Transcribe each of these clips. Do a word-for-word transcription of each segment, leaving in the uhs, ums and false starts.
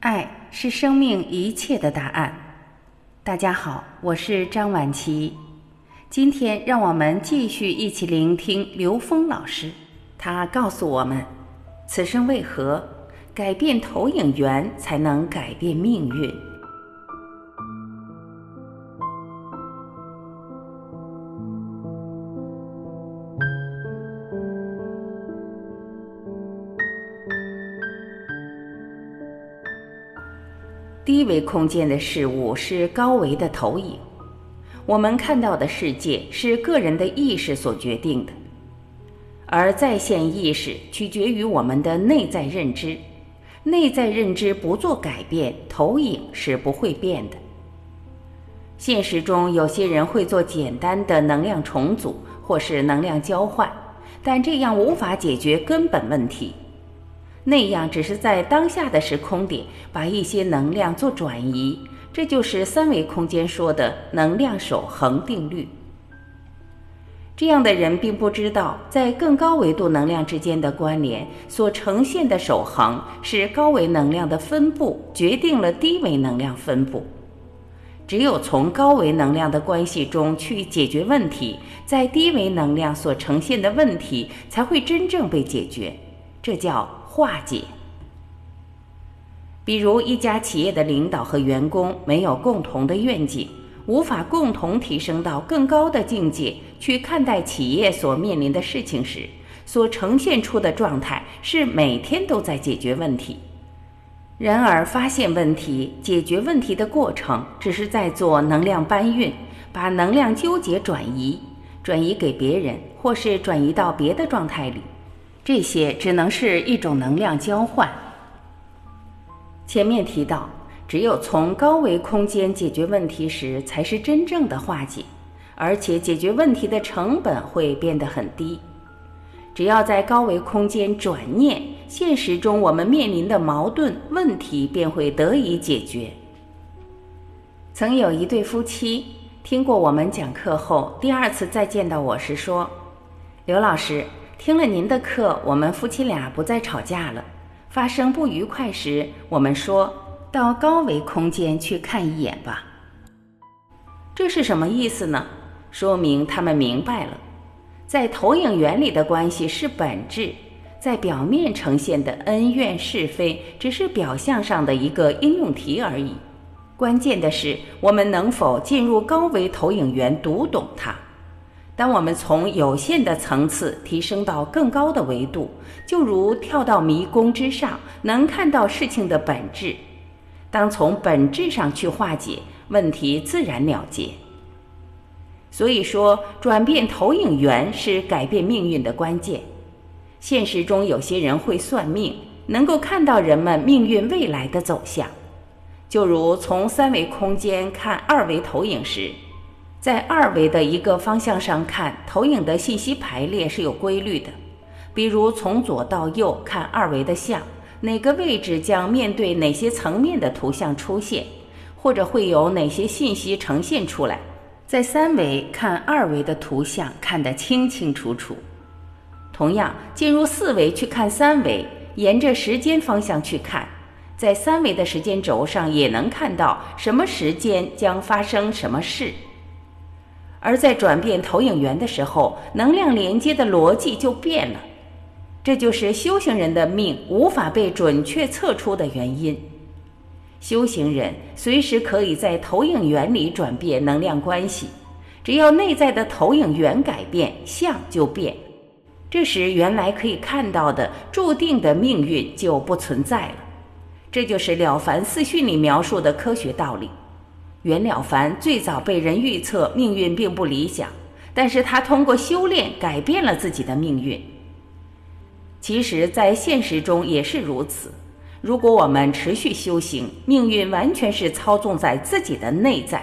爱是生命一切的答案。大家好，我是张婉琪。今天让我们继续一起聆听刘峰老师，他告诉我们，此生为何？改变投影源才能改变命运。低维空间的事物是高维的投影，我们看到的世界是个人的意识所决定的，而在线意识取决于我们的内在认知，内在认知不做改变，投影是不会变的。现实中有些人会做简单的能量重组或是能量交换，但这样无法解决根本问题，那样只是在当下的时空点把一些能量做转移，这就是三维空间说的能量守恒定律。这样的人并不知道，在更高维度能量之间的关联所呈现的守恒是高维能量的分布决定了低维能量分布。只有从高维能量的关系中去解决问题，在低维能量所呈现的问题才会真正被解决，这叫化解。比如一家企业的领导和员工没有共同的愿景，无法共同提升到更高的境界去看待企业所面临的事情时，所呈现出的状态是每天都在解决问题。然而发现问题、解决问题的过程只是在做能量搬运，把能量纠结转移转移给别人，或是转移到别的状态里，这些只能是一种能量交换。前面提到，只有从高维空间解决问题时，才是真正的化解，而且解决问题的成本会变得很低。只要在高维空间转念，现实中我们面临的矛盾问题便会得以解决。曾有一对夫妻听过我们讲课后，第二次再见到我时说，刘老师，听了您的课，我们夫妻俩不再吵架了。发生不愉快时，我们说到高维空间去看一眼吧。这是什么意思呢？说明他们明白了，在投影原理的关系是本质，在表面呈现的恩怨是非只是表象上的一个应用题而已。关键的是，我们能否进入高维投影源读懂它。当我们从有限的层次提升到更高的维度，就如跳到迷宫之上，能看到事情的本质。当从本质上去化解，问题自然了结。所以说，转变投影源是改变命运的关键。现实中有些人会算命，能够看到人们命运未来的走向。就如从三维空间看二维投影时，在二维的一个方向上看，投影的信息排列是有规律的。比如从左到右看二维的像，哪个位置将面对哪些层面的图像出现，或者会有哪些信息呈现出来。在三维看二维的图像看得清清楚楚。同样，进入四维去看三维，沿着时间方向去看，在三维的时间轴上也能看到什么时间将发生什么事。而在转变投影源的时候，能量连接的逻辑就变了，这就是修行人的命无法被准确测出的原因。修行人随时可以在投影源里转变能量关系，只要内在的投影源改变，相就变，这时原来可以看到的注定的命运就不存在了。这就是《了凡四训》里描述的科学道理。袁了凡最早被人预测命运并不理想，但是他通过修炼改变了自己的命运。其实在现实中也是如此，如果我们持续修行，命运完全是操纵在自己的内在。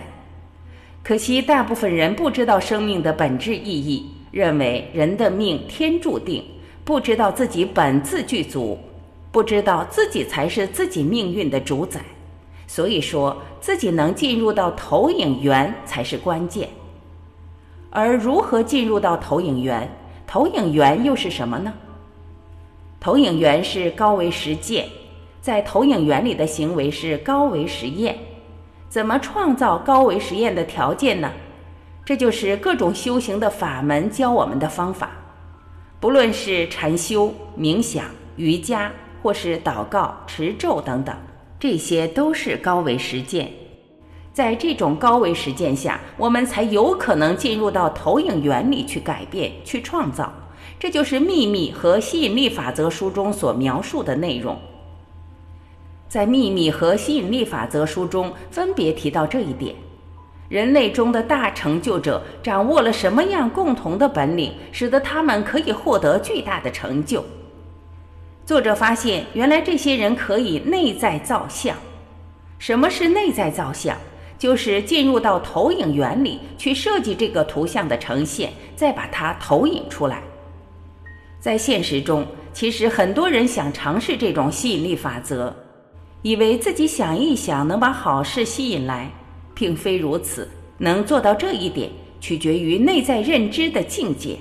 可惜大部分人不知道生命的本质意义，认为人的命天注定，不知道自己本自具足，不知道自己才是自己命运的主宰。所以说，自己能进入到投影源才是关键。而如何进入到投影源？投影源又是什么呢？投影源是高维实践，在投影原理的行为是高维实验。怎么创造高维实验的条件呢？这就是各种修行的法门教我们的方法。不论是禅修、冥想、瑜伽，或是祷告、持咒等等，这些都是高维实践。在这种高维实践下，我们才有可能进入到投影原理去改变、去创造。这就是《秘密和吸引力法则》书中所描述的内容。在《秘密和吸引力法则》书中分别提到这一点：人类中的大成就者掌握了什么样共同的本领，使得他们可以获得巨大的成就？作者发现，原来这些人可以内在造像。什么是内在造像？就是进入到投影原理去设计这个图像的呈现，再把它投影出来。在现实中，其实很多人想尝试这种吸引力法则，以为自己想一想能把好事吸引来，并非如此。能做到这一点，取决于内在认知的境界。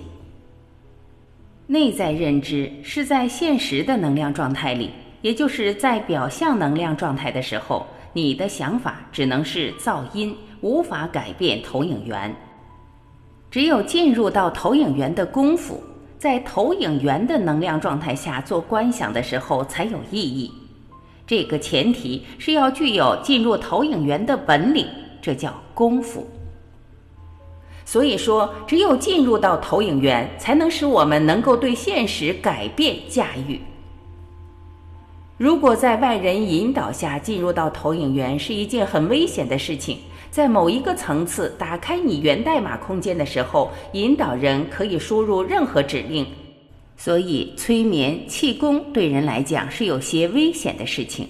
内在认知是在现实的能量状态里，也就是在表象能量状态的时候，你的想法只能是噪音，无法改变投影源。只有进入到投影源的功夫，在投影源的能量状态下做观想的时候才有意义。这个前提是要具有进入投影源的本领，这叫功夫。所以说，只有进入到投影源，才能使我们能够对现实改变驾驭。如果在外人引导下进入到投影源是一件很危险的事情。在某一个层次打开你源代码空间的时候，引导人可以输入任何指令，所以催眠、气功对人来讲是有些危险的事情，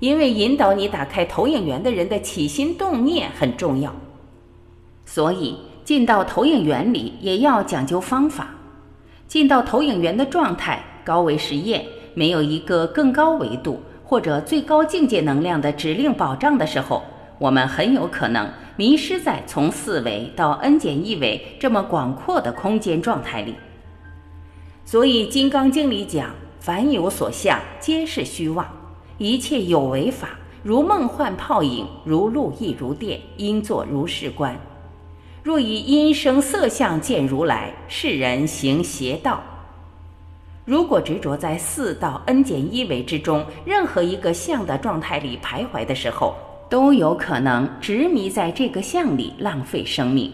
因为引导你打开投影源的人的起心动念很重要。所以进到投影源里也要讲究方法。进到投影源的状态，高维实验，没有一个更高维度或者最高境界能量的指令保障的时候，我们很有可能迷失在从四维到 n 减一维这么广阔的空间状态里。所以《金刚经》里讲，凡有所相，皆是虚妄，一切有为法，如梦幻泡影，如露亦如电，应作如是观。若以音声色相见如来，世人行邪道。如果执着在四到 n 减一维之中任何一个相的状态里徘徊的时候，都有可能执迷在这个相里，浪费生命。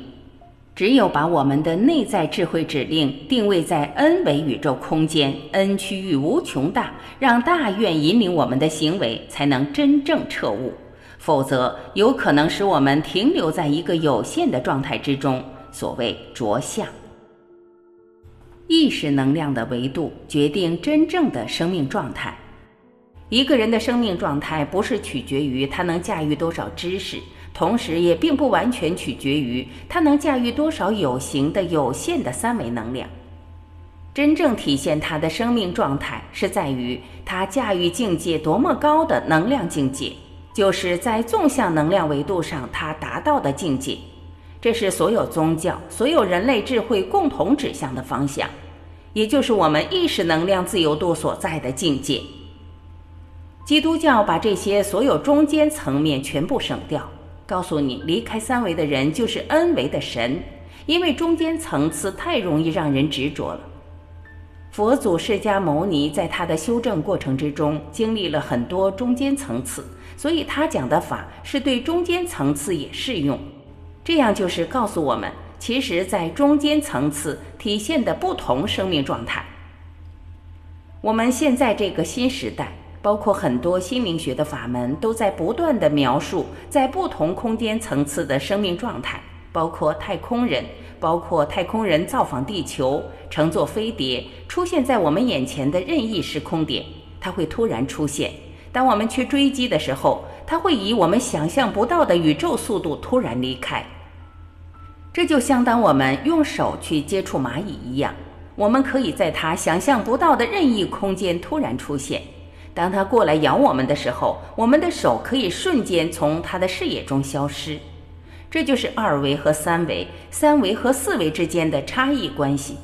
只有把我们的内在智慧指令定位在 n 维宇宙空间， n 区域无穷大，让大愿引领我们的行为，才能真正彻悟。否则有可能使我们停留在一个有限的状态之中，所谓着相。意识能量的维度决定真正的生命状态。一个人的生命状态不是取决于他能驾驭多少知识，同时也并不完全取决于他能驾驭多少有形的有限的三维能量。真正体现他的生命状态是在于他驾驭境界多么高的能量境界，就是在纵向能量维度上他达到的境界。这是所有宗教、所有人类智慧共同指向的方向，也就是我们意识能量自由度所在的境界。基督教把这些所有中间层面全部省掉，告诉你离开三维的人就是 n 维的神，因为中间层次太容易让人执着了。佛祖释迦牟尼在他的修正过程之中经历了很多中间层次，所以他讲的法是对中间层次也适用。这样就是告诉我们，其实在中间层次体现的不同生命状态。我们现在这个新时代，包括很多心灵学的法门，都在不断的描述在不同空间层次的生命状态，包括太空人，包括太空人造访地球，乘坐飞碟，出现在我们眼前的任意时空点，它会突然出现。当我们去追击的时候，它会以我们想象不到的宇宙速度突然离开。这就相当我们用手去接触蚂蚁一样，我们可以在它想象不到的任意空间突然出现。当它过来咬我们的时候，我们的手可以瞬间从它的视野中消失。这就是二维和三维、三维和四维之间的差异关系。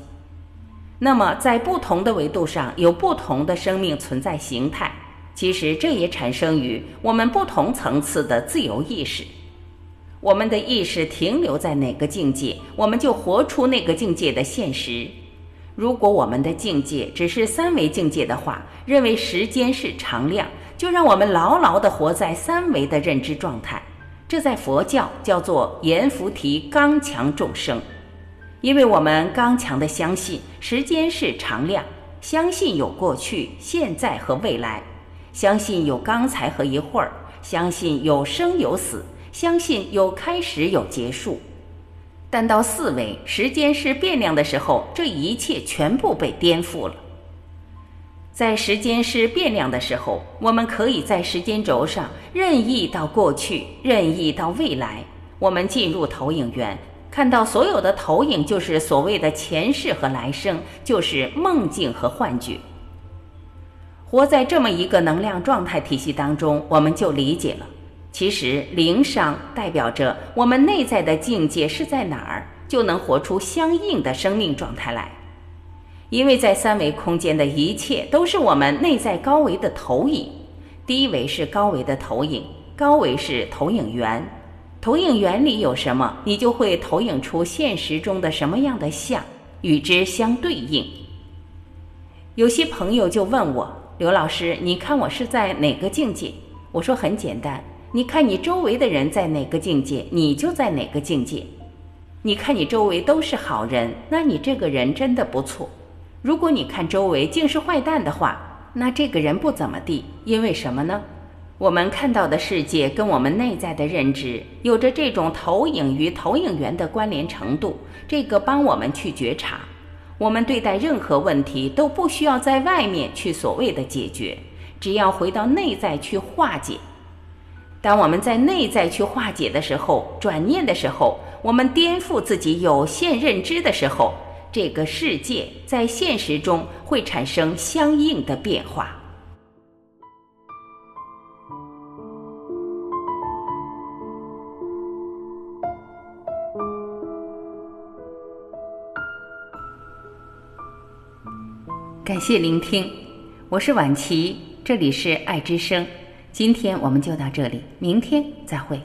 那么在不同的维度上有不同的生命存在形态，其实这也产生于我们不同层次的自由意识。我们的意识停留在哪个境界，我们就活出那个境界的现实。如果我们的境界只是三维境界的话，认为时间是常量，就让我们牢牢地活在三维的认知状态。这在佛教叫做阎浮提刚强众生，因为我们刚强地相信时间是常量，相信有过去、现在和未来，相信有刚才和一会儿，相信有生有死，相信有开始有结束。但到四维，时间是变量的时候，这一切全部被颠覆了。在时间是变量的时候，我们可以在时间轴上任意到过去，任意到未来。我们进入投影源，看到所有的投影就是所谓的前世和来生，就是梦境和幻觉。活在这么一个能量状态体系当中，我们就理解了，其实灵商代表着我们内在的境界是在哪儿，就能活出相应的生命状态来。因为在三维空间的一切都是我们内在高维的投影，低维是高维的投影，高维是投影源，投影源里有什么，你就会投影出现实中的什么样的像，与之相对应。有些朋友就问我，刘老师，你看我是在哪个境界？我说很简单，你看你周围的人在哪个境界，你就在哪个境界。你看你周围都是好人，那你这个人真的不错。如果你看周围竟是坏蛋的话，那这个人不怎么地。因为什么呢？我们看到的世界跟我们内在的认知有着这种投影与投影源的关联程度，这个帮我们去觉察。我们对待任何问题都不需要在外面去所谓的解决，只要回到内在去化解。当我们在内在去化解的时候，转念的时候，我们颠覆自己有限认知的时候，这个世界在现实中会产生相应的变化。感谢聆听，我是婉琪，这里是爱之声。今天我们就到这里，明天再会。